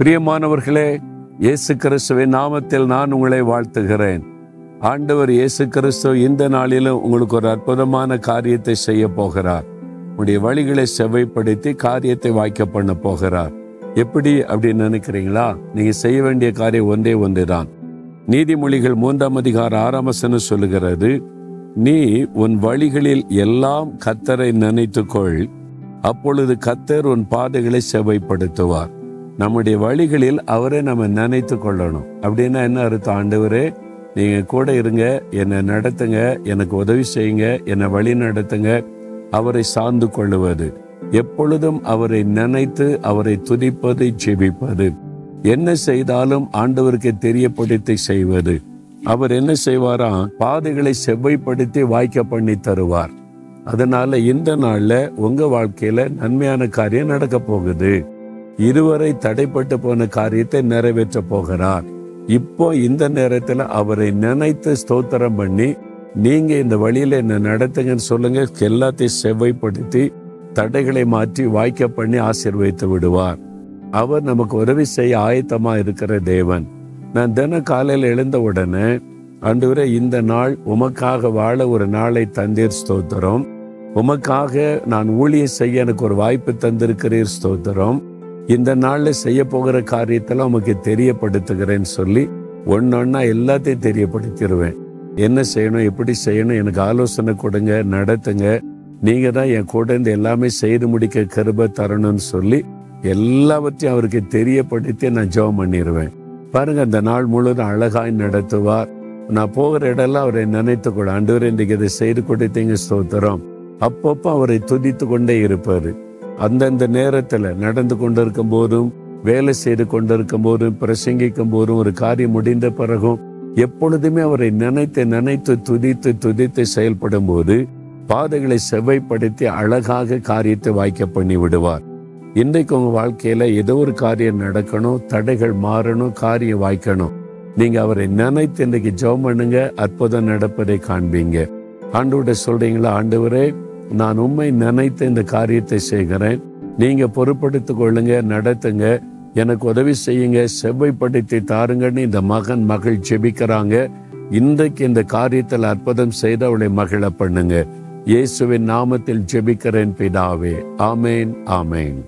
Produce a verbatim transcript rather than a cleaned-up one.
பிரியமானவர்களே, இயேசு கிறிஸ்துவின் நாமத்தில் நான் உங்களை வாழ்த்துகிறேன். ஆண்டவர் இயேசு கிறிஸ்து இந்த நாளிலும் உங்களுக்கு ஒரு அற்புதமான காரியத்தை செய்ய போகிறார். உங்களுடைய வழிகளை செவ்வாய்ப்படுத்தி காரியத்தை வாய்க்க பண்ண போகிறார். எப்படி அப்படின்னு நினைக்கிறீங்களா? நீங்க செய்ய வேண்டிய காரியம் ஒன்றே ஒன்றுதான். நீதிமொழிகள் மூன்றாம் அதிகார ஆறாம் வசனம் சொல்லுகிறது, நீ உன் வழிகளில் எல்லாம் கர்த்தரை நினைத்துக்கொள், அப்பொழுது கர்த்தர் உன் பாதைகளை செவ்வாய்ப்படுத்துவார். நம்முடைய வழிகளில் அவரை நம்ம நினைத்து கொள்ளணும். அப்படின்னா என்ன அர்த்தம்? ஆண்டவரே நீங்கள் கூட இருங்க, என்னை நடத்துங்க, எனக்கு உதவி செய்யுங்க, என்னை வழி நடத்துங்க. அவரை சார்ந்து கொள்ளுவது, எப்பொழுதும் அவரை நினைத்து அவரை துதிப்பது, ஜெபிப்பது, என்ன செய்தாலும் ஆண்டவருக்கு தெரியப்படுத்தி செய்வது. அவர் என்ன செய்வாராம்? பாதைகளை செவ்வாய்ப்படுத்தி வாய்க்க பண்ணி தருவார். அதனால இந்த நாள்ல உங்க வாழ்க்கையில நன்மையான காரியம் நடக்க போகுது. இதுவரை தடைப்பட்டு போன காரியத்தை நிறைவேற்ற போகிறார். இப்போ இந்த நேரத்துல அவரை நினைத்து ஸ்தோத்திரம் பண்ணி, நீங்க இந்த வழியில என்ன நடத்துங்கன்னு சொல்லுங்க. எல்லாத்தையும் செவ்வாய்ப்படுத்தி தடைகளை மாற்றி வாய்க்க பண்ணி ஆசீர்வதித்து விடுவார். அவர் நமக்கு உதவி செய்ய ஆயத்தமா இருக்கிற தேவன். நான் தின காலையில் எழுந்த உடனே, ஆண்டவரே இந்த நாள் உமக்காக வாழ ஒரு நாளை தந்தீர் ஸ்தோத்திரம், உமக்காக நான் ஊழியம் செய்ய எனக்கு ஒரு வாய்ப்பு தந்திருக்கிறீர் ஸ்தோத்திரம், இந்த நாள்ல செய்ய போகிற காரியத்தெல்லாம் உமக்கு தெரியப்படுத்துகிறேன்னு சொல்லி ஒன்னொன்னா எல்லாத்தையும் தெரியப்படுத்திடுவேன். என்ன செய்யணும், எப்படி செய்யணும், எனக்கு ஆலோசனை கொடுங்க, நடத்துங்க, நீங்க தான் என் கூட இருந்து எல்லாமே செய்து முடிக்க கிருபை தரணும்னு சொல்லி எல்லாவற்றையும் அவருக்கு தெரியப்படுத்தி நான் ஜெபம் பண்ணிடுவேன். பாருங்க, அந்த நாள் முழுவதும் அழகாய் நடத்துவார். நான் போகிற இடம்லாம் அவரை நினைத்துக்கொள்ள, ஆண்டவரே இன்றைக்கு இதை செய்து கொடுத்தீங்க ஸ்தோத்திரம். அப்பப்போ அவரை துதித்து கொண்டே இருப்பார். அந்தந்த நேரத்தில் நடந்து கொண்டிருக்கும் போதும், வேலை செய்து கொண்டிருக்கும் போதும், பிரசங்கிக்கும் போதும், ஒரு காரியம் முடிந்த பிறகும் எப்பொழுதுமே அவரை நினைத்து நினைத்து துதித்து துதித்து செயல்படும் போது பாதைகளை செவ்வாய்ப்படுத்தி அழகாக காரியத்தை வாய்க்க பண்ணி விடுவார். இன்றைக்கு உங்கள் வாழ்க்கையில் ஏதோ ஒரு காரியம் நடக்கணும், தடைகள் மாறணும், காரியம் வாய்க்கணும். நீங்க அவரை நினைத்து இன்றைக்கு ஜெபம் பண்ணுங்க, அற்புதம் நடப்பதை காண்பீங்க. ஆண்டவரே சொல்றீங்களா, ஆண்டவரே நான் உம்மை நினைத்து இந்த காரியத்தை செய்கிறேன், நீங்க பொறுப்படுத்தி கொள்ளுங்க, நடத்துங்க, எனக்கு உதவி செய்யுங்க, செவ்வாய்ப்படுத்தி தாருங்கன்னு இந்த மகன் மகள் ஜெபிக்கிறாங்க. இன்றைக்கு இந்த காரியத்தில் அற்புதம் செய்து அவளை மகிழ பண்ணுங்க. இயேசுவின் நாமத்தில் ஜெபிக்கிறேன் பிதாவே, ஆமேன், ஆமேன்.